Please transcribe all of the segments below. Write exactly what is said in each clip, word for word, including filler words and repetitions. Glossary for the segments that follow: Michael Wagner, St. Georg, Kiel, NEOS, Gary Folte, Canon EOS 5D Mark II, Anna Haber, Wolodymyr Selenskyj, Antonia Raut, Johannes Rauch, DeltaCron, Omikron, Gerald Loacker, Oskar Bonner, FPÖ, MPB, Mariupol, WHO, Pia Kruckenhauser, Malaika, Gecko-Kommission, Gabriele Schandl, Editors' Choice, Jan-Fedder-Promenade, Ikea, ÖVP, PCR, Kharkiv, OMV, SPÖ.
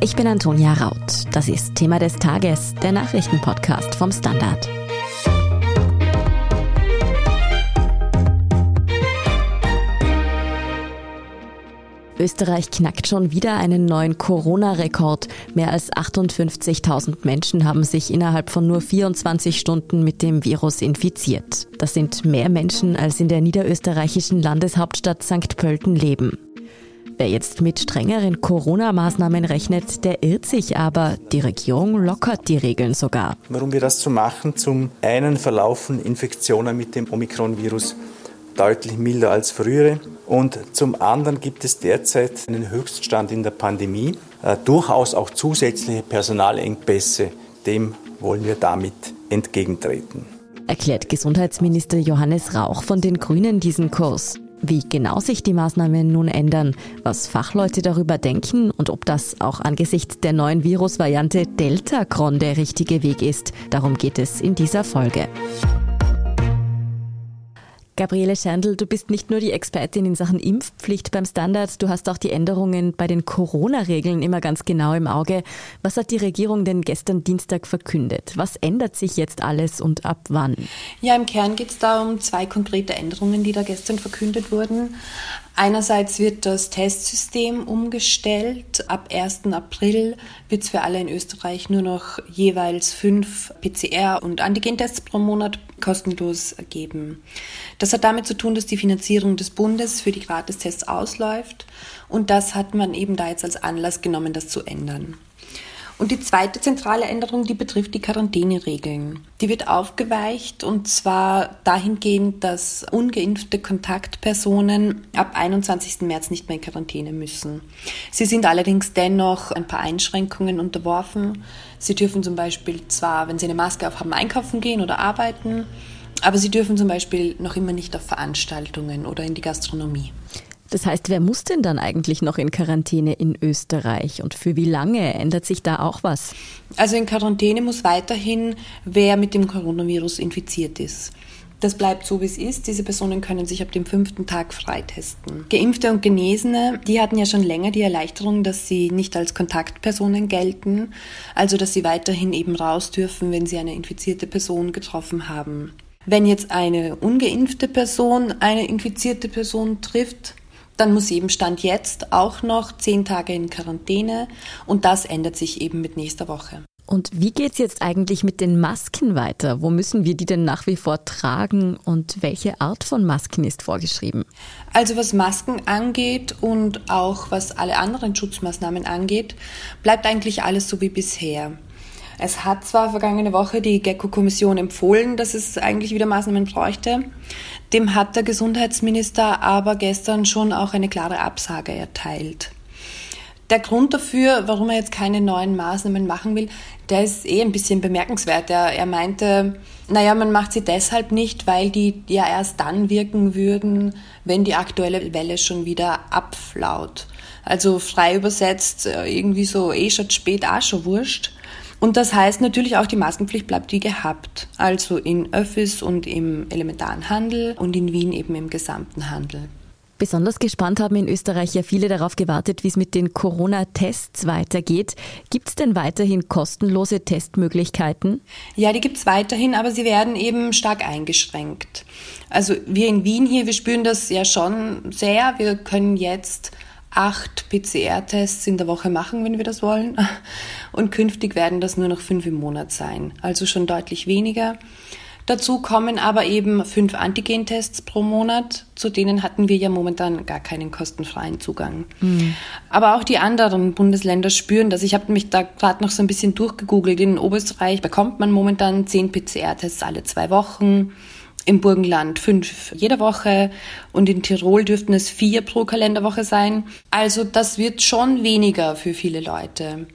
Ich bin Antonia Raut. Das ist Thema des Tages, der Nachrichtenpodcast vom Standard. Österreich knackt schon wieder einen neuen Corona-Rekord. Mehr als achtundfünfzigtausend Menschen haben sich innerhalb von nur vierundzwanzig Stunden mit dem Virus infiziert. Das sind mehr Menschen, als in der niederösterreichischen Landeshauptstadt Sankt Pölten leben. Wer jetzt mit strengeren Corona-Maßnahmen rechnet, der irrt sich aber. Die Regierung lockert die Regeln sogar. Warum wir das so machen? Zum einen verlaufen Infektionen mit dem Omikron-Virus deutlich milder als frühere. Und zum anderen gibt es derzeit einen Höchststand in der Pandemie, äh, durchaus auch zusätzliche Personalengpässe. Dem wollen wir damit entgegentreten. Erklärt Gesundheitsminister Johannes Rauch von den Grünen diesen Kurs. Wie genau sich die Maßnahmen nun ändern, was Fachleute darüber denken und ob das auch angesichts der neuen Virusvariante DeltaCron der richtige Weg ist, darum geht es in dieser Folge. Gabriele Schandl, du bist nicht nur die Expertin in Sachen Impfpflicht beim Standard, du hast auch die Änderungen bei den Corona-Regeln immer ganz genau im Auge. Was hat die Regierung denn gestern Dienstag verkündet? Was ändert sich jetzt alles und ab wann? Ja, im Kern geht es da um zwei konkrete Änderungen, die da gestern verkündet wurden. Einerseits wird das Testsystem umgestellt. Ab ersten April wird es für alle in Österreich nur noch jeweils fünf P C R- und Antigentests pro Monat kostenlos geben. Das hat damit zu tun, dass die Finanzierung des Bundes für die Gratistests ausläuft. Und das hat man eben da jetzt als Anlass genommen, das zu ändern. Und die zweite zentrale Änderung, die betrifft die Quarantäneregeln. Die wird aufgeweicht und zwar dahingehend, dass ungeimpfte Kontaktpersonen ab einundzwanzigsten März nicht mehr in Quarantäne müssen. Sie sind allerdings dennoch ein paar Einschränkungen unterworfen. Sie dürfen zum Beispiel zwar, wenn sie eine Maske aufhaben, einkaufen gehen oder arbeiten, aber sie dürfen zum Beispiel noch immer nicht auf Veranstaltungen oder in die Gastronomie. Das heißt, wer muss denn dann eigentlich noch in Quarantäne in Österreich und für wie lange? Ändert sich da auch was? Also in Quarantäne muss weiterhin, wer mit dem Coronavirus infiziert ist. Das bleibt so, wie es ist. Diese Personen können sich ab dem fünften Tag freitesten. Geimpfte und Genesene, die hatten ja schon länger die Erleichterung, dass sie nicht als Kontaktpersonen gelten, also dass sie weiterhin eben raus dürfen, wenn sie eine infizierte Person getroffen haben. Wenn jetzt eine ungeimpfte Person eine infizierte Person trifft, dann muss sie eben Stand jetzt auch noch zehn Tage in Quarantäne und das ändert sich eben mit nächster Woche. Und wie geht's jetzt eigentlich mit den Masken weiter? Wo müssen wir die denn nach wie vor tragen und welche Art von Masken ist vorgeschrieben? Also was Masken angeht und auch was alle anderen Schutzmaßnahmen angeht, bleibt eigentlich alles so wie bisher. Es hat zwar vergangene Woche die Gecko-Kommission empfohlen, dass es eigentlich wieder Maßnahmen bräuchte. Dem hat der Gesundheitsminister aber gestern schon auch eine klare Absage erteilt. Der Grund dafür, warum er jetzt keine neuen Maßnahmen machen will, der ist eh ein bisschen bemerkenswert. Er, er meinte, naja, man macht sie deshalb nicht, weil die ja erst dann wirken würden, wenn die aktuelle Welle schon wieder abflaut. Also frei übersetzt, irgendwie so eh schon spät, auch schon wurscht. Und das heißt natürlich auch, die Maskenpflicht bleibt wie gehabt. Also in Öffis und im elementaren Handel und in Wien eben im gesamten Handel. Besonders gespannt haben in Österreich ja viele darauf gewartet, wie es mit den Corona-Tests weitergeht. Gibt es denn weiterhin kostenlose Testmöglichkeiten? Ja, die gibt es weiterhin, aber sie werden eben stark eingeschränkt. Also wir in Wien hier, wir spüren das ja schon sehr. Wir können jetzt acht P C R-Tests in der Woche machen, wenn wir das wollen. Und künftig werden das nur noch fünf im Monat sein, also schon deutlich weniger. Dazu kommen aber eben fünf Antigen-Tests pro Monat. Zu denen hatten wir ja momentan gar keinen kostenfreien Zugang. Mhm. Aber auch die anderen Bundesländer spüren das. Ich habe mich da gerade noch so ein bisschen durchgegoogelt. In Oberösterreich bekommt man momentan zehn P C R-Tests alle zwei Wochen. Im Burgenland fünf jede Woche und in Tirol dürften es vier pro Kalenderwoche sein. Also das wird schon weniger für viele Leute.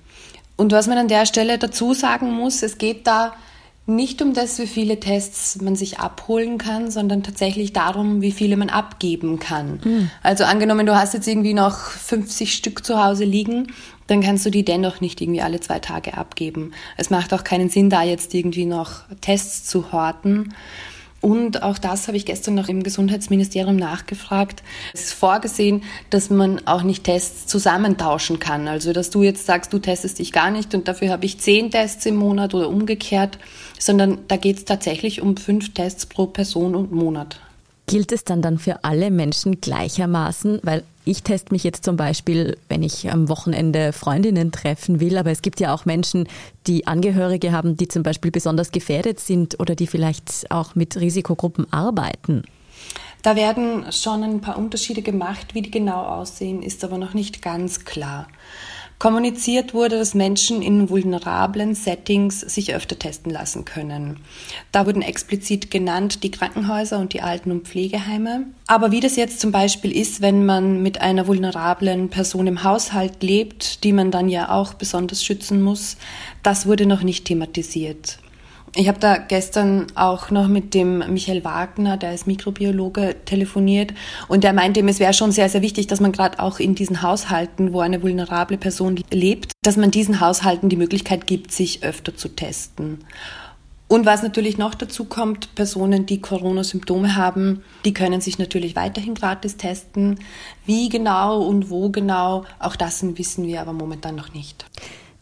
Und was man an der Stelle dazu sagen muss, es geht da nicht um das, wie viele Tests man sich abholen kann, sondern tatsächlich darum, wie viele man abgeben kann. Mhm. Also angenommen, du hast jetzt irgendwie noch fünfzig Stück zu Hause liegen, dann kannst du die dennoch nicht irgendwie alle zwei Tage abgeben. Es macht auch keinen Sinn, da jetzt irgendwie noch Tests zu horten. Und auch das habe ich gestern noch im Gesundheitsministerium nachgefragt. Es ist vorgesehen, dass man auch nicht Tests zusammentauschen kann. Also dass du jetzt sagst, du testest dich gar nicht und dafür habe ich zehn Tests im Monat oder umgekehrt, sondern da geht es tatsächlich um fünf Tests pro Person und Monat. Gilt es dann dann für alle Menschen gleichermaßen? Weil ich teste mich jetzt zum Beispiel, wenn ich am Wochenende Freundinnen treffen will, aber es gibt ja auch Menschen, die Angehörige haben, die zum Beispiel besonders gefährdet sind oder die vielleicht auch mit Risikogruppen arbeiten. Da werden schon ein paar Unterschiede gemacht, wie die genau aussehen, ist aber noch nicht ganz klar. Kommuniziert wurde, dass Menschen in vulnerablen Settings sich öfter testen lassen können. Da wurden explizit genannt die Krankenhäuser und die Alten- und Pflegeheime. Aber wie das jetzt zum Beispiel ist, wenn man mit einer vulnerablen Person im Haushalt lebt, die man dann ja auch besonders schützen muss, das wurde noch nicht thematisiert. Ich habe da gestern auch noch mit dem Michael Wagner, der ist Mikrobiologe, telefoniert und der meinte, es wäre schon sehr, sehr wichtig, dass man gerade auch in diesen Haushalten, wo eine vulnerable Person lebt, dass man diesen Haushalten die Möglichkeit gibt, sich öfter zu testen. Und was natürlich noch dazu kommt, Personen, die Corona-Symptome haben, die können sich natürlich weiterhin gratis testen. Wie genau und wo genau, auch das wissen wir aber momentan noch nicht.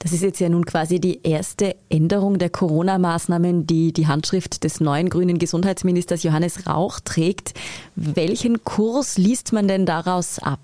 Das ist jetzt ja nun quasi die erste Änderung der Corona-Maßnahmen, die die Handschrift des neuen grünen Gesundheitsministers Johannes Rauch trägt. Welchen Kurs liest man denn daraus ab?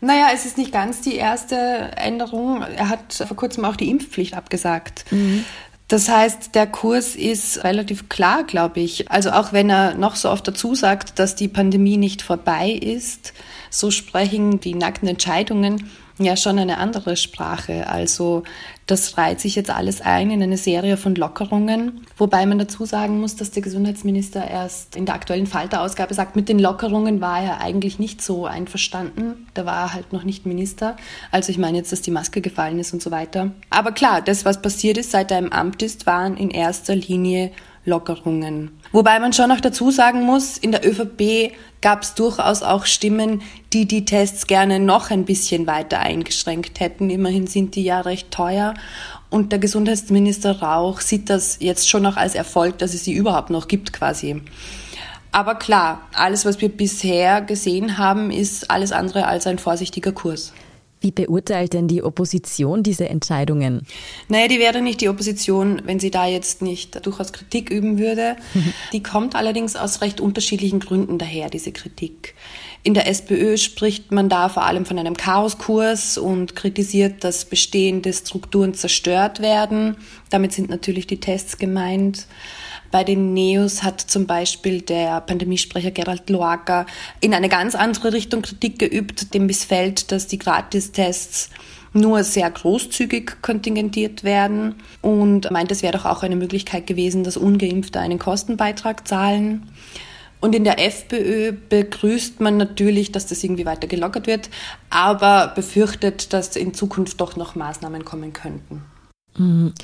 Naja, es ist nicht ganz die erste Änderung. Er hat vor kurzem auch die Impfpflicht abgesagt. Mhm. Das heißt, der Kurs ist relativ klar, glaube ich. Also auch wenn er noch so oft dazu sagt, dass die Pandemie nicht vorbei ist, so sprechen die nackten Entscheidungen ja schon eine andere Sprache. Also das reiht sich jetzt alles ein in eine Serie von Lockerungen. Wobei man dazu sagen muss, dass der Gesundheitsminister erst in der aktuellen Falter-Ausgabe sagt, mit den Lockerungen war er eigentlich nicht so einverstanden. Da war er halt noch nicht Minister. Also ich meine jetzt, dass die Maske gefallen ist und so weiter. Aber klar, das, was passiert ist, seit er im Amt ist, waren in erster Linie Lockerungen. Wobei man schon noch dazu sagen muss, in der ÖVP gab es durchaus auch Stimmen, die die Tests gerne noch ein bisschen weiter eingeschränkt hätten. Immerhin sind die ja recht teuer. Und der Gesundheitsminister Rauch sieht das jetzt schon noch als Erfolg, dass es sie überhaupt noch gibt quasi. Aber klar, alles, was wir bisher gesehen haben, ist alles andere als ein vorsichtiger Kurs. Wie beurteilt denn die Opposition diese Entscheidungen? Naja, die wäre nicht die Opposition, wenn sie da jetzt nicht durchaus Kritik üben würde. Die kommt allerdings aus recht unterschiedlichen Gründen daher, diese Kritik. In der SPÖ spricht man da vor allem von einem Chaoskurs und kritisiert, dass bestehende Strukturen zerstört werden. Damit sind natürlich die Tests gemeint. Bei den Neos hat zum Beispiel der Pandemiesprecher Gerald Loacker in eine ganz andere Richtung Kritik geübt. Dem missfällt, dass die Gratistests nur sehr großzügig kontingentiert werden und meint, es wäre doch auch eine Möglichkeit gewesen, dass Ungeimpfte einen Kostenbeitrag zahlen. Und in der FPÖ begrüßt man natürlich, dass das irgendwie weiter gelockert wird, aber befürchtet, dass in Zukunft doch noch Maßnahmen kommen könnten. Mhm.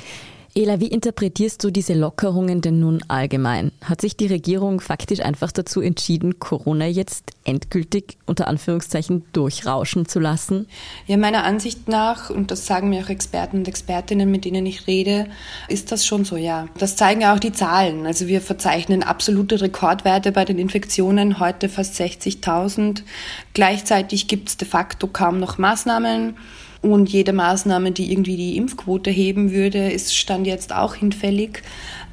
Ela, wie interpretierst du diese Lockerungen denn nun allgemein? Hat sich die Regierung faktisch einfach dazu entschieden, Corona jetzt endgültig unter Anführungszeichen durchrauschen zu lassen? Ja, meiner Ansicht nach, und das sagen mir auch Experten und Expertinnen, mit denen ich rede, ist das schon so, ja. Das zeigen ja auch die Zahlen. Also wir verzeichnen absolute Rekordwerte bei den Infektionen, heute fast sechzigtausend. Gleichzeitig gibt es de facto kaum noch Maßnahmen. Und jede Maßnahme, die irgendwie die Impfquote heben würde, ist Stand jetzt auch hinfällig.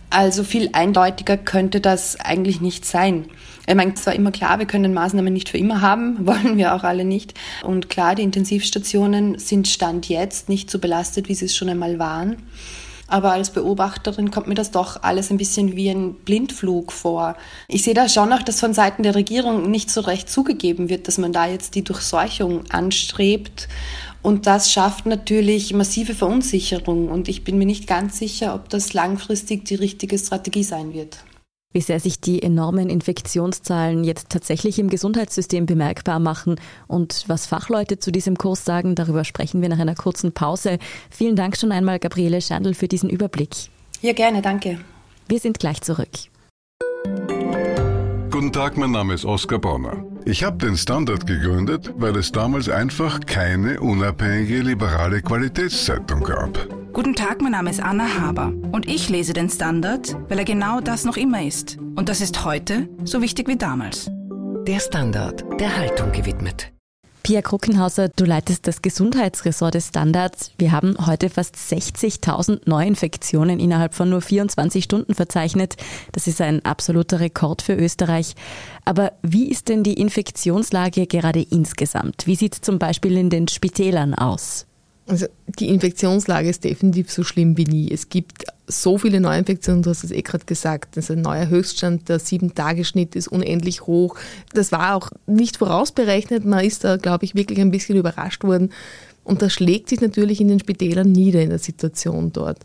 Also viel eindeutiger könnte das eigentlich nicht sein. Ich meine, es war immer klar, wir können Maßnahmen nicht für immer haben, wollen wir auch alle nicht. Und klar, die Intensivstationen sind Stand jetzt nicht so belastet, wie sie es schon einmal waren. Aber als Beobachterin kommt mir das doch alles ein bisschen wie ein Blindflug vor. Ich sehe da schon noch, dass von Seiten der Regierung nicht so recht zugegeben wird, dass man da jetzt die Durchseuchung anstrebt. Und das schafft natürlich massive Verunsicherung. Und ich bin mir nicht ganz sicher, ob das langfristig die richtige Strategie sein wird. Wie sehr sich die enormen Infektionszahlen jetzt tatsächlich im Gesundheitssystem bemerkbar machen und was Fachleute zu diesem Kurs sagen, darüber sprechen wir nach einer kurzen Pause. Vielen Dank schon einmal, Gabriele Schandl, für diesen Überblick. Ja, gerne, danke. Wir sind gleich zurück. Guten Tag, mein Name ist Oskar Bonner. Ich habe den Standard gegründet, weil es damals einfach keine unabhängige liberale Qualitätszeitung gab. Guten Tag, mein Name ist Anna Haber und ich lese den Standard, weil er genau das noch immer ist. Und das ist heute so wichtig wie damals. Der Standard, der Haltung gewidmet. Pia Kruckenhauser, du leitest das Gesundheitsressort des Standards. Wir haben heute fast sechzigtausend Neuinfektionen innerhalb von nur vierundzwanzig Stunden verzeichnet. Das ist ein absoluter Rekord für Österreich. Aber wie ist denn die Infektionslage gerade insgesamt? Wie sieht es zum Beispiel in den Spitälern aus? Also die Infektionslage ist definitiv so schlimm wie nie. Es gibt so viele Neuinfektionen, du hast es eh gerade gesagt. Das ist ein neuer Höchststand, der Sieben-Tage-Schnitt ist unendlich hoch. Das war auch nicht vorausberechnet. Man ist da, glaube ich, wirklich ein bisschen überrascht worden. Und das schlägt sich natürlich in den Spitälern nieder in der Situation dort.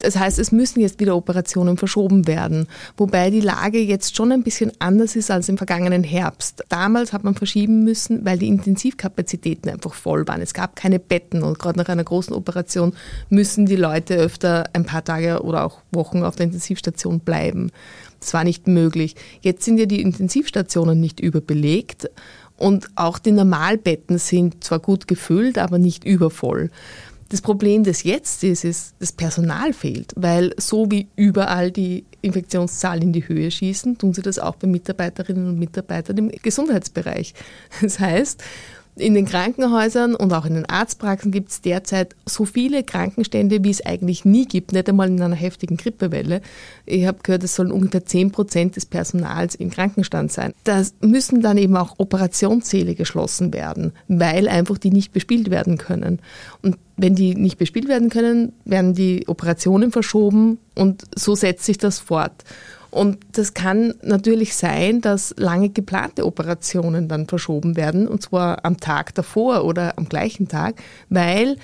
Das heißt, es müssen jetzt wieder Operationen verschoben werden, wobei die Lage jetzt schon ein bisschen anders ist als im vergangenen Herbst. Damals hat man verschieben müssen, weil die Intensivkapazitäten einfach voll waren. Es gab keine Betten und gerade nach einer großen Operation müssen die Leute öfter ein paar Tage oder auch Wochen auf der Intensivstation bleiben. Das war nicht möglich. Jetzt sind ja die Intensivstationen nicht überbelegt. Und auch die Normalbetten sind zwar gut gefüllt, aber nicht übervoll. Das Problem, das jetzt ist, ist, das Personal fehlt, weil so wie überall die Infektionszahlen in die Höhe schießen, tun sie das auch bei Mitarbeiterinnen und Mitarbeitern im Gesundheitsbereich. Das heißt, in den Krankenhäusern und auch in den Arztpraxen gibt es derzeit so viele Krankenstände, wie es eigentlich nie gibt, nicht einmal in einer heftigen Grippewelle. Ich habe gehört, es sollen ungefähr zehn Prozent des Personals im Krankenstand sein. Da müssen dann eben auch Operationssäle geschlossen werden, weil einfach die nicht bespielt werden können. Und wenn die nicht bespielt werden können, werden die Operationen verschoben und so setzt sich das fort. Und das kann natürlich sein, dass lange geplante Operationen dann verschoben werden, und zwar am Tag davor oder am gleichen Tag, weil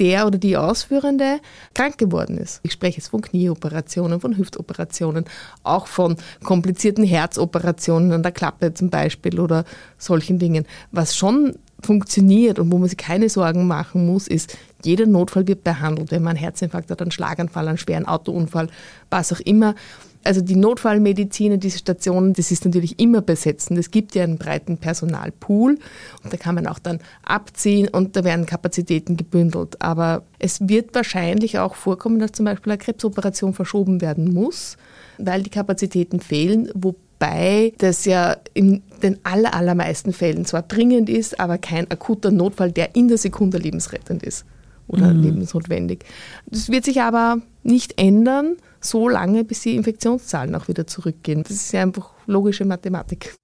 der oder die Ausführende krank geworden ist. Ich spreche jetzt von Knieoperationen, von Hüftoperationen, auch von komplizierten Herzoperationen an der Klappe zum Beispiel oder solchen Dingen. Was schon funktioniert und wo man sich keine Sorgen machen muss, ist, jeder Notfall wird behandelt, wenn man einen Herzinfarkt hat, einen Schlaganfall, einen schweren Autounfall, was auch immer. Also die Notfallmediziner, diese Stationen, das ist natürlich immer besetzen. Es gibt ja einen breiten Personalpool und da kann man auch dann abziehen und da werden Kapazitäten gebündelt. Aber es wird wahrscheinlich auch vorkommen, dass zum Beispiel eine Krebsoperation verschoben werden muss, weil die Kapazitäten fehlen, wobei das ja in den aller, allermeisten Fällen zwar dringend ist, aber kein akuter Notfall, der in der Sekunde lebensrettend ist oder mhm. lebensnotwendig. Das wird sich aber nicht ändern, so lange, bis die Infektionszahlen auch wieder zurückgehen. Das ist ja einfach logische Mathematik.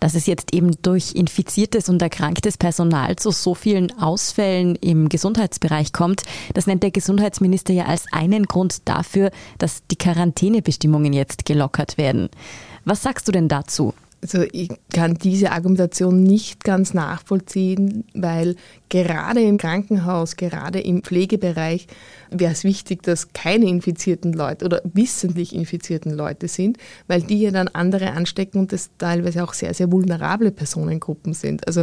Dass es jetzt eben durch infiziertes und erkranktes Personal zu so vielen Ausfällen im Gesundheitsbereich kommt, das nennt der Gesundheitsminister ja als einen Grund dafür, dass die Quarantänebestimmungen jetzt gelockert werden. Was sagst du denn dazu? Also ich kann diese Argumentation nicht ganz nachvollziehen, weil gerade im Krankenhaus, gerade im Pflegebereich wäre es wichtig, dass keine infizierten Leute oder wissentlich infizierten Leute sind, weil die ja dann andere anstecken und das teilweise auch sehr, sehr vulnerable Personengruppen sind. Also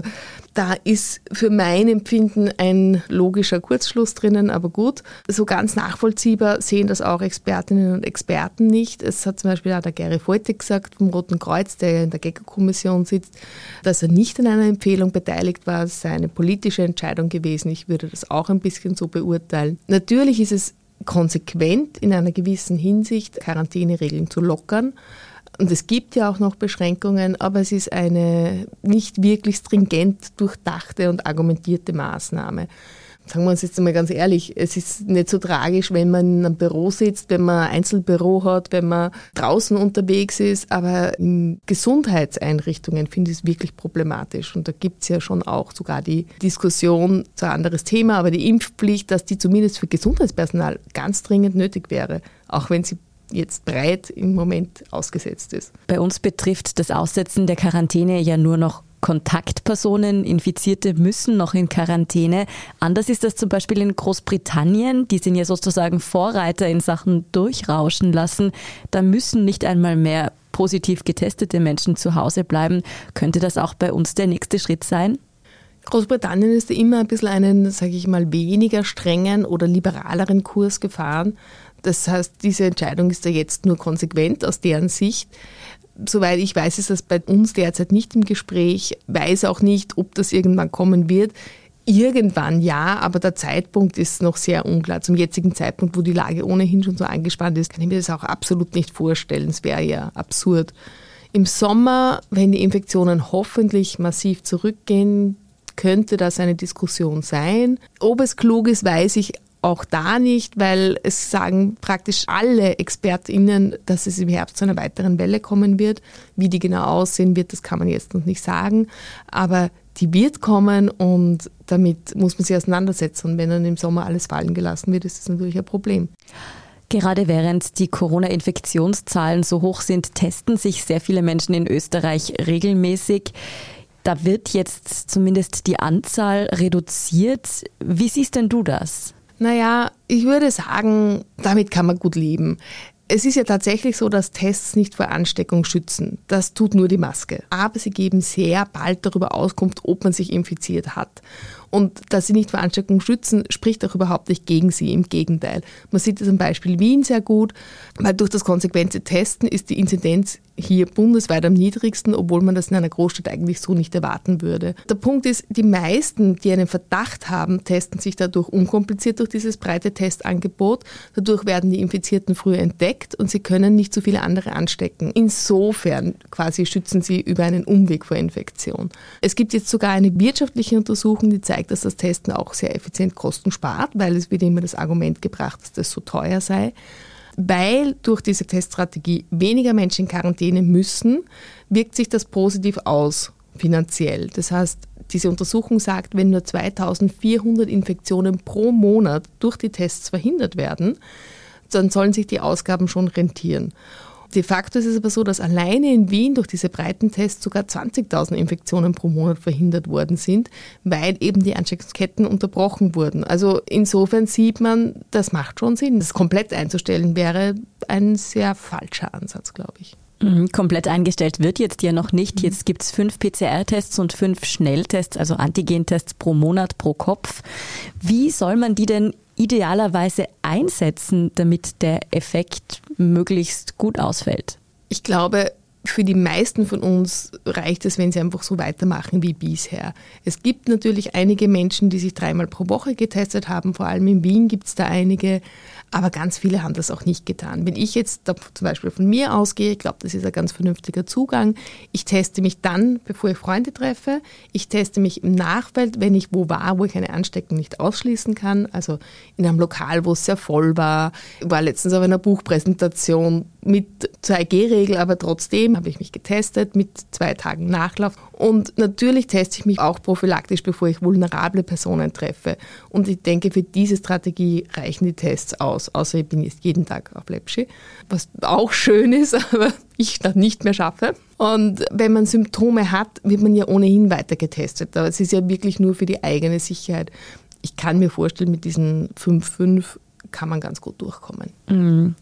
da ist für mein Empfinden ein logischer Kurzschluss drinnen, aber gut. So ganz nachvollziehbar sehen das auch Expertinnen und Experten nicht. Es hat zum Beispiel auch der Gary Folte gesagt vom Roten Kreuz, der ja in der Gecko-Kommission sitzt, dass er nicht an einer Empfehlung beteiligt war. Es sei eine politische Entscheidung gewesen. Ich würde das auch ein bisschen so beurteilen. Natürlich ist es konsequent, in einer gewissen Hinsicht Quarantäneregeln zu lockern. Und es gibt ja auch noch Beschränkungen, aber es ist eine nicht wirklich stringent durchdachte und argumentierte Maßnahme. Sagen wir uns jetzt mal ganz ehrlich, es ist nicht so tragisch, wenn man in einem Büro sitzt, wenn man ein Einzelbüro hat, wenn man draußen unterwegs ist, aber in Gesundheitseinrichtungen finde ich es wirklich problematisch. Und da gibt es ja schon auch sogar die Diskussion, zwar ein anderes Thema, aber die Impfpflicht, dass die zumindest für Gesundheitspersonal ganz dringend nötig wäre, auch wenn sie jetzt breit im Moment ausgesetzt ist. Bei uns betrifft das Aussetzen der Quarantäne ja nur noch Kontaktpersonen, Infizierte müssen noch in Quarantäne. Anders ist das zum Beispiel in Großbritannien. Die sind ja sozusagen Vorreiter in Sachen durchrauschen lassen. Da müssen nicht einmal mehr positiv getestete Menschen zu Hause bleiben. Könnte das auch bei uns der nächste Schritt sein? Großbritannien ist immer ein bisschen einen, sage ich mal, weniger strengen oder liberaleren Kurs gefahren. Das heißt, diese Entscheidung ist ja jetzt nur konsequent aus deren Sicht. Soweit ich weiß, ist das bei uns derzeit nicht im Gespräch, weiß auch nicht, ob das irgendwann kommen wird. irgendwann ja, aber der Zeitpunkt ist noch sehr unklar. Zum jetzigen Zeitpunkt, wo die Lage ohnehin schon so angespannt ist, kann ich mir das auch absolut nicht vorstellen. Es wäre ja absurd. Im Sommer, wenn die Infektionen hoffentlich massiv zurückgehen, könnte das eine Diskussion sein. Ob es klug ist, weiß ich auch da nicht, weil es sagen praktisch alle ExpertInnen, dass es im Herbst zu einer weiteren Welle kommen wird. Wie die genau aussehen wird, das kann man jetzt noch nicht sagen. Aber die wird kommen und damit muss man sich auseinandersetzen. Und wenn dann im Sommer alles fallen gelassen wird, ist das natürlich ein Problem. Gerade während die Corona-Infektionszahlen so hoch sind, testen sich sehr viele Menschen in Österreich regelmäßig. Da wird jetzt zumindest die Anzahl reduziert. Wie siehst denn du das? Naja, ich würde sagen, damit kann man gut leben. Es ist ja tatsächlich so, dass Tests nicht vor Ansteckung schützen. Das tut nur die Maske. Aber sie geben sehr bald darüber Auskunft, ob man sich infiziert hat. Und dass sie nicht vor Ansteckung schützen, spricht auch überhaupt nicht gegen sie. Im Gegenteil. Man sieht das am Beispiel Wien sehr gut, weil durch das konsequente Testen ist die Inzidenz hier bundesweit am niedrigsten, obwohl man das in einer Großstadt eigentlich so nicht erwarten würde. Der Punkt ist, die meisten, die einen Verdacht haben, testen sich dadurch unkompliziert durch dieses breite Testangebot. Dadurch werden die Infizierten früher entdeckt und sie können nicht so viele andere anstecken. Insofern quasi schützen sie über einen Umweg vor Infektion. Es gibt jetzt sogar eine wirtschaftliche Untersuchung, die zeigt, dass das Testen auch sehr effizient Kosten spart, weil es wird immer das Argument gebracht, dass das so teuer sei. Weil durch diese Teststrategie weniger Menschen in Quarantäne müssen, wirkt sich das positiv aus finanziell. Das heißt, diese Untersuchung sagt, wenn nur zweitausendvierhundert Infektionen pro Monat durch die Tests verhindert werden, dann sollen sich die Ausgaben schon rentieren. De facto ist es aber so, dass alleine in Wien durch diese breiten Tests sogar zwanzigtausend Infektionen pro Monat verhindert worden sind, weil eben die Ansteckungsketten unterbrochen wurden. Also insofern sieht man, das macht schon Sinn. Das komplett einzustellen wäre ein sehr falscher Ansatz, glaube ich. Mhm, komplett eingestellt wird jetzt ja noch nicht. Jetzt gibt es fünf P C R-Tests und fünf Schnelltests, also Antigentests pro Monat, pro Kopf. Wie soll man die denn idealerweise einsetzen, damit der Effekt möglichst gut ausfällt? Ich glaube, für die meisten von uns reicht es, wenn sie einfach so weitermachen wie bisher. Es gibt natürlich einige Menschen, die sich dreimal pro Woche getestet haben, vor allem in Wien gibt es da einige, aber ganz viele haben das auch nicht getan. Wenn ich jetzt zum Beispiel von mir ausgehe, ich glaube, das ist ein ganz vernünftiger Zugang, ich teste mich dann, bevor ich Freunde treffe, ich teste mich im Nachfeld, wenn ich wo war, wo ich eine Ansteckung nicht ausschließen kann, also in einem Lokal, wo es sehr voll war, ich war letztens auf einer Buchpräsentation mit zwei G Regel, aber trotzdem habe ich mich getestet mit zwei Tagen Nachlauf. Und natürlich teste ich mich auch prophylaktisch, bevor ich vulnerable Personen treffe. Und ich denke, für diese Strategie reichen die Tests aus. Außer ich bin jetzt jeden Tag auf Lepschi, was auch schön ist, aber ich das nicht mehr schaffe. Und wenn man Symptome hat, wird man ja ohnehin weiter getestet. Aber es ist ja wirklich nur für die eigene Sicherheit. Ich kann mir vorstellen, mit diesen fünf fünf kann man ganz gut durchkommen. Mm.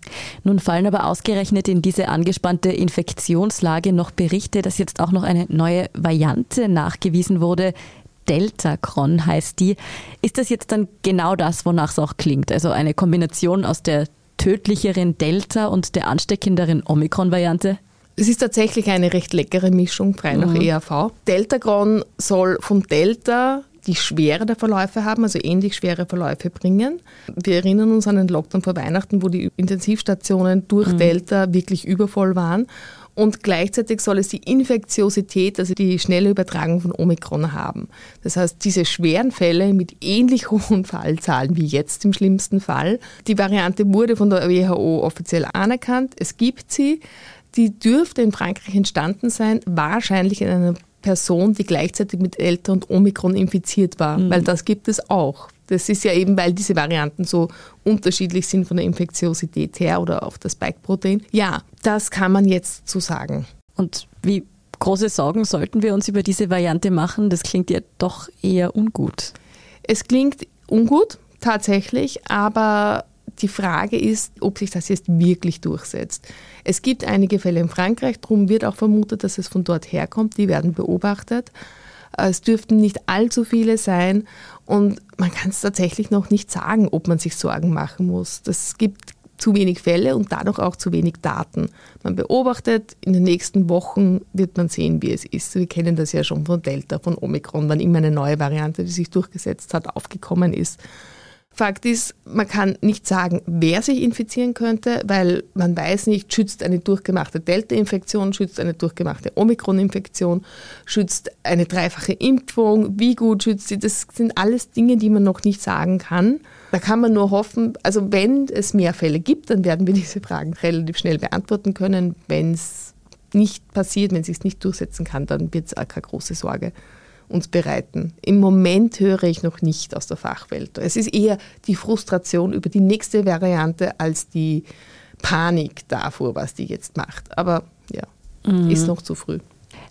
Nun fallen aber ausgerechnet in diese angespannte Infektionslage noch Berichte, dass jetzt auch noch eine neue Variante nachgewiesen wurde. DeltaCron heißt die. Ist das jetzt dann genau das, wonach es auch klingt? Also eine Kombination aus der tödlicheren Delta und der ansteckenderen Omikron-Variante? Es ist tatsächlich eine recht leckere Mischung, frei nach mhm. E R V. DeltaCron soll von Delta die Schwere der Verläufe haben, also ähnlich schwere Verläufe bringen. Wir erinnern uns an den Lockdown vor Weihnachten, wo die Intensivstationen durch mhm. Delta wirklich übervoll waren. Und gleichzeitig soll es die Infektiosität, also die schnelle Übertragung von Omikron haben. Das heißt, diese schweren Fälle mit ähnlich hohen Fallzahlen wie jetzt im schlimmsten Fall. Die Variante wurde von der W H O offiziell anerkannt. Es gibt sie. Die dürfte in Frankreich entstanden sein, wahrscheinlich in einer Person, die gleichzeitig mit Delta und Omikron infiziert war, mhm. weil das gibt es auch. Das ist ja eben, weil diese Varianten so unterschiedlich sind von der Infektiosität her oder auf das Spike-Protein. Ja, das kann man jetzt so sagen. Und wie große Sorgen sollten wir uns über diese Variante machen? Das klingt ja doch eher ungut. Es klingt ungut, tatsächlich, aber die Frage ist, ob sich das jetzt wirklich durchsetzt. Es gibt einige Fälle in Frankreich, darum wird auch vermutet, dass es von dort herkommt. Die werden beobachtet. Es dürften nicht allzu viele sein und man kann es tatsächlich noch nicht sagen, ob man sich Sorgen machen muss. Es gibt zu wenig Fälle und dadurch auch zu wenig Daten. Man beobachtet, in den nächsten Wochen wird man sehen, wie es ist. Wir kennen das ja schon von Delta, von Omikron, wann immer eine neue Variante, die sich durchgesetzt hat, aufgekommen ist. Fakt ist, man kann nicht sagen, wer sich infizieren könnte, weil man weiß nicht, schützt eine durchgemachte Delta-Infektion, schützt eine durchgemachte Omikron-Infektion, schützt eine dreifache Impfung, wie gut schützt sie. Das sind alles Dinge, die man noch nicht sagen kann. Da kann man nur hoffen, also wenn es mehr Fälle gibt, dann werden wir diese Fragen relativ schnell beantworten können. Wenn es nicht passiert, wenn es sich nicht durchsetzen kann, dann wird es auch keine große Sorge uns bereiten. Im Moment höre ich noch nicht aus der Fachwelt. Es ist eher die Frustration über die nächste Variante als die Panik davor, was die jetzt macht. Aber ja, mhm. ist noch zu früh.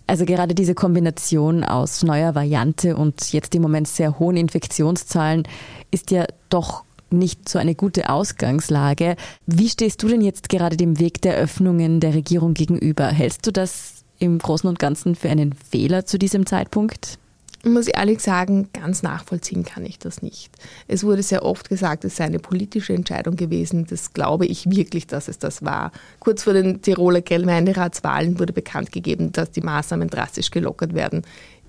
Also gerade diese Kombination aus neuer Variante und jetzt im Moment sehr hohen Infektionszahlen ist ja doch nicht so eine gute Ausgangslage. Wie stehst du denn jetzt gerade dem Weg der Öffnungen der Regierung gegenüber? Hältst du das im Großen und Ganzen für einen Fehler zu diesem Zeitpunkt? Muss ich ehrlich sagen, ganz nachvollziehen kann ich das nicht. Es wurde sehr oft gesagt, es sei eine politische Entscheidung gewesen. Das glaube ich wirklich, dass es das war. Kurz vor den Tiroler Gemeinderatswahlen wurde bekannt gegeben, dass die Maßnahmen drastisch gelockert werden.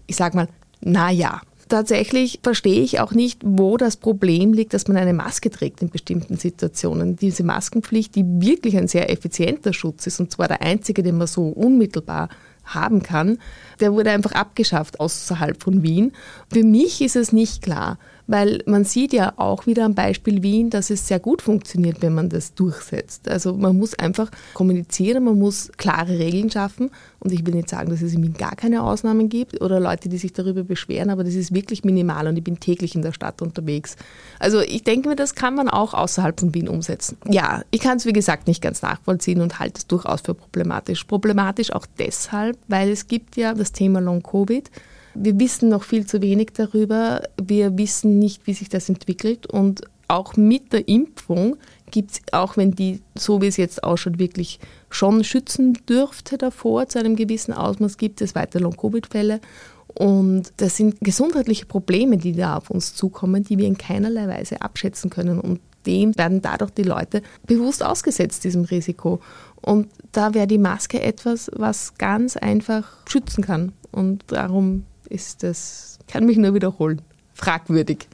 Ich sage mal, na ja. Tatsächlich verstehe ich auch nicht, wo das Problem liegt, dass man eine Maske trägt in bestimmten Situationen. Diese Maskenpflicht, die wirklich ein sehr effizienter Schutz ist, und zwar der einzige, den man so unmittelbar haben kann, der wurde einfach abgeschafft außerhalb von Wien. Für mich ist es nicht klar, weil man sieht ja auch wieder am Beispiel Wien, dass es sehr gut funktioniert, wenn man das durchsetzt. Also man muss einfach kommunizieren, man muss klare Regeln schaffen. Und ich will nicht sagen, dass es in Wien gar keine Ausnahmen gibt oder Leute, die sich darüber beschweren, aber das ist wirklich minimal und ich bin täglich in der Stadt unterwegs. Also ich denke mir, das kann man auch außerhalb von Wien umsetzen. Ja, ich kann es wie gesagt nicht ganz nachvollziehen und halte es durchaus für problematisch. Problematisch auch deshalb, weil es gibt ja das Thema Long-Covid. Wir wissen noch viel zu wenig darüber. Wir wissen nicht, wie sich das entwickelt. Und auch mit der Impfung gibt es, auch wenn die, so wie es jetzt ausschaut, wirklich schon schützen dürfte davor, zu einem gewissen Ausmaß, gibt es weiter Long-Covid-Fälle. Und das sind gesundheitliche Probleme, die da auf uns zukommen, die wir in keinerlei Weise abschätzen können. Und dem werden dadurch die Leute bewusst ausgesetzt, diesem Risiko. Und da wäre die Maske etwas, was ganz einfach schützen kann. Und darum ist das, kann mich nur wiederholen, fragwürdig.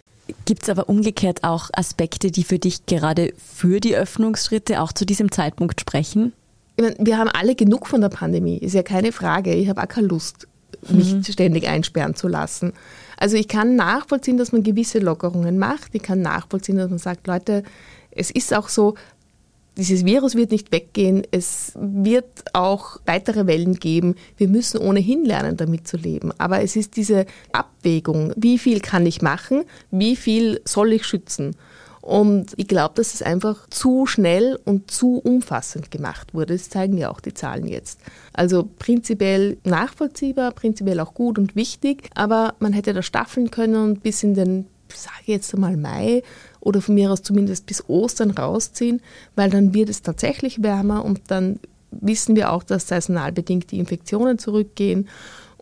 Gibt es aber umgekehrt auch Aspekte, die für dich gerade für die Öffnungsschritte auch zu diesem Zeitpunkt sprechen? Ich meine, wir haben alle genug von der Pandemie, ist ja keine Frage. Ich habe auch keine Lust, mich mhm. ständig einsperren zu lassen. Also ich kann nachvollziehen, dass man gewisse Lockerungen macht. Ich kann nachvollziehen, dass man sagt, Leute, es ist auch so, dieses Virus wird nicht weggehen, es wird auch weitere Wellen geben. Wir müssen ohnehin lernen, damit zu leben. Aber es ist diese Abwägung, wie viel kann ich machen, wie viel soll ich schützen? Und ich glaube, dass es einfach zu schnell und zu umfassend gemacht wurde. Das zeigen ja auch die Zahlen jetzt. Also prinzipiell nachvollziehbar, prinzipiell auch gut und wichtig. Aber man hätte das staffeln können und bis in den, sage ich jetzt einmal, Mai oder von mir aus zumindest bis Ostern rausziehen, weil dann wird es tatsächlich wärmer und dann wissen wir auch, dass saisonal bedingt die Infektionen zurückgehen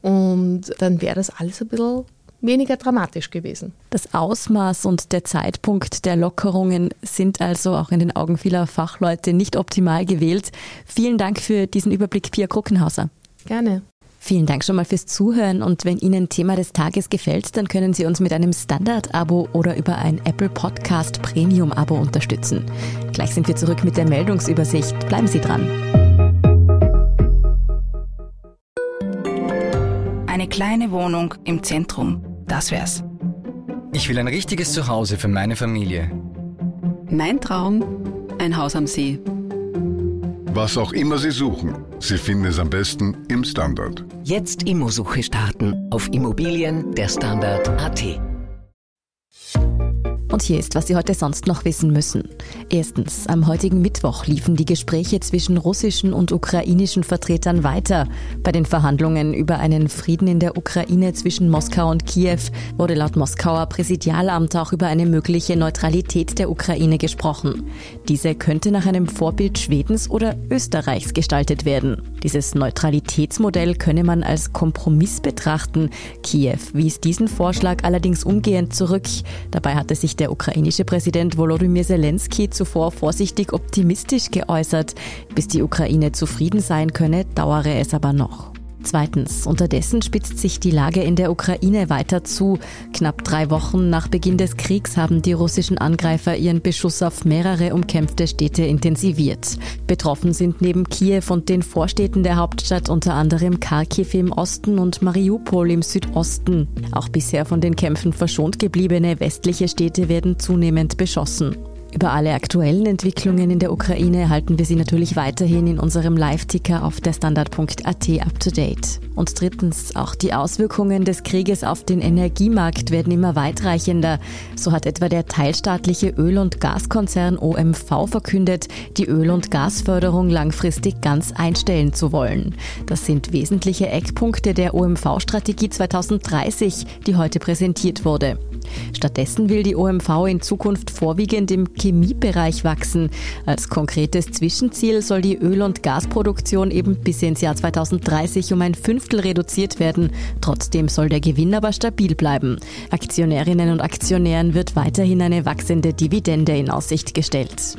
und dann wäre das alles ein bisschen weniger dramatisch gewesen. Das Ausmaß und der Zeitpunkt der Lockerungen sind also auch in den Augen vieler Fachleute nicht optimal gewählt. Vielen Dank für diesen Überblick, Pia Kruckenhauser. Gerne. Vielen Dank schon mal fürs Zuhören und wenn Ihnen Thema des Tages gefällt, dann können Sie uns mit einem Standard-Abo oder über ein Apple Podcast Premium-Abo unterstützen. Gleich sind wir zurück mit der Meldungsübersicht. Bleiben Sie dran. Eine kleine Wohnung im Zentrum, das wär's. Ich will ein richtiges Zuhause für meine Familie. Mein Traum, ein Haus am See. Was auch immer Sie suchen, Sie finden es am besten im Standard. Jetzt Immosuche starten auf Immobilien der Standard.at. Und hier ist, was Sie heute sonst noch wissen müssen. Erstens, am heutigen Mittwoch liefen die Gespräche zwischen russischen und ukrainischen Vertretern weiter. Bei den Verhandlungen über einen Frieden in der Ukraine zwischen Moskau und Kiew wurde laut Moskauer Präsidialamt auch über eine mögliche Neutralität der Ukraine gesprochen. Diese könnte nach einem Vorbild Schwedens oder Österreichs gestaltet werden. Dieses Neutralitätsmodell könne man als Kompromiss betrachten. Kiew wies diesen Vorschlag allerdings umgehend zurück. Dabei hatte sich der der ukrainische Präsident Wolodymyr Selenskyj zuvor vorsichtig optimistisch geäußert. Bis die Ukraine zufrieden sein könne, dauere es aber noch. Zweitens, unterdessen spitzt sich die Lage in der Ukraine weiter zu. Knapp drei Wochen nach Beginn des Kriegs haben die russischen Angreifer ihren Beschuss auf mehrere umkämpfte Städte intensiviert. Betroffen sind neben Kiew und den Vorstädten der Hauptstadt unter anderem Kharkiv im Osten und Mariupol im Südosten. Auch bisher von den Kämpfen verschont gebliebene westliche Städte werden zunehmend beschossen. Über alle aktuellen Entwicklungen in der Ukraine halten wir Sie natürlich weiterhin in unserem Live-Ticker auf der Standard punkt a t up-to-date. Und drittens, auch die Auswirkungen des Krieges auf den Energiemarkt werden immer weitreichender. So hat etwa der teilstaatliche Öl- und Gaskonzern O M V verkündet, die Öl- und Gasförderung langfristig ganz einstellen zu wollen. Das sind wesentliche Eckpunkte der O M V-Strategie zwanzig dreißig, die heute präsentiert wurde. Stattdessen will die O M V in Zukunft vorwiegend im Chemiebereich wachsen. Als konkretes Zwischenziel soll die Öl- und Gasproduktion eben bis ins Jahr zwanzig dreißig um ein Fünftel reduziert werden. Trotzdem soll der Gewinn aber stabil bleiben. Aktionärinnen und Aktionären wird weiterhin eine wachsende Dividende in Aussicht gestellt.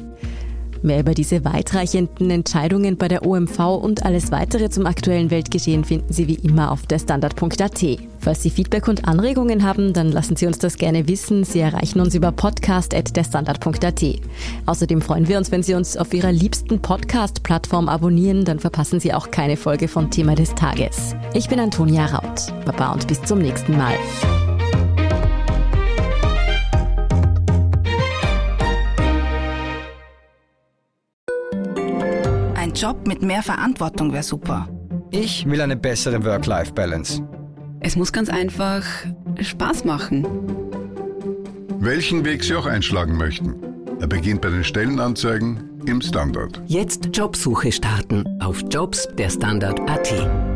Mehr über diese weitreichenden Entscheidungen bei der O M V und alles weitere zum aktuellen Weltgeschehen finden Sie wie immer auf der Standard punkt a t. Falls Sie Feedback und Anregungen haben, dann lassen Sie uns das gerne wissen. Sie erreichen uns über podcast at der standard punkt a t. Außerdem freuen wir uns, wenn Sie uns auf Ihrer liebsten Podcast-Plattform abonnieren, dann verpassen Sie auch keine Folge von Thema des Tages. Ich bin Antonia Raut. Baba und bis zum nächsten Mal. Ein Job mit mehr Verantwortung wäre super. Ich will eine bessere Work-Life-Balance. Es muss ganz einfach Spaß machen. Welchen Weg Sie auch einschlagen möchten. Er beginnt bei den Stellenanzeigen im Standard. Jetzt Jobsuche starten auf jobs der standard punkt a t.